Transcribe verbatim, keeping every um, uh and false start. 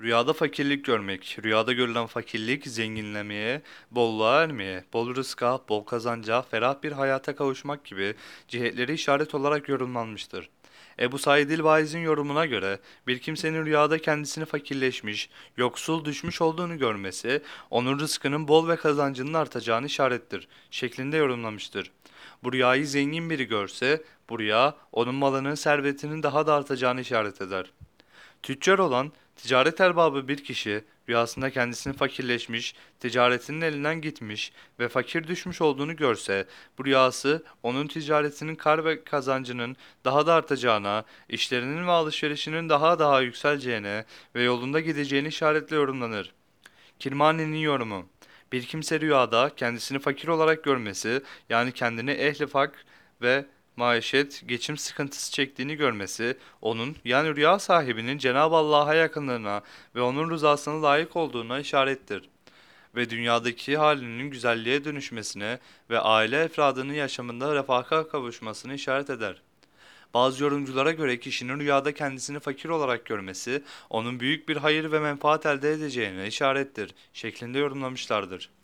Rüyada fakirlik görmek, rüyada görülen fakirlik zenginlemeye, bolluğa ermeye, bol rızka, bol kazanca, ferah bir hayata kavuşmak gibi cihetleri işaret olarak yorumlanmıştır. Ebu Said el-Vaiz'in yorumuna göre bir kimsenin rüyada kendisini fakirleşmiş, yoksul düşmüş olduğunu görmesi, onun rızkının bol ve kazancının artacağını işarettir şeklinde yorumlamıştır. Bu rüyayı zengin biri görse, bu rüya onun malının, servetinin daha da artacağını işaret eder. Tüccar olan ticaret erbabı bir kişi rüyasında kendisini fakirleşmiş, ticaretinin elinden gitmiş ve fakir düşmüş olduğunu görse, bu rüyası onun ticaretinin kar ve kazancının daha da artacağına, işlerinin ve alışverişinin daha daha yükseleceğine ve yolunda gideceğini işaretle yorumlanır. Kirmani'nin yorumu: Bir kimse rüyada kendisini fakir olarak görmesi, yani kendini ehli fak ve maişet, geçim sıkıntısı çektiğini görmesi, onun yani rüya sahibinin Cenab-ı Allah'a yakınlığına ve onun rızasına layık olduğuna işarettir ve dünyadaki halinin güzelliğe dönüşmesine ve aile efradının yaşamında refaha kavuşmasını işaret eder. Bazı yorumculara göre kişinin rüyada kendisini fakir olarak görmesi, onun büyük bir hayır ve menfaat elde edeceğine işarettir şeklinde yorumlamışlardır.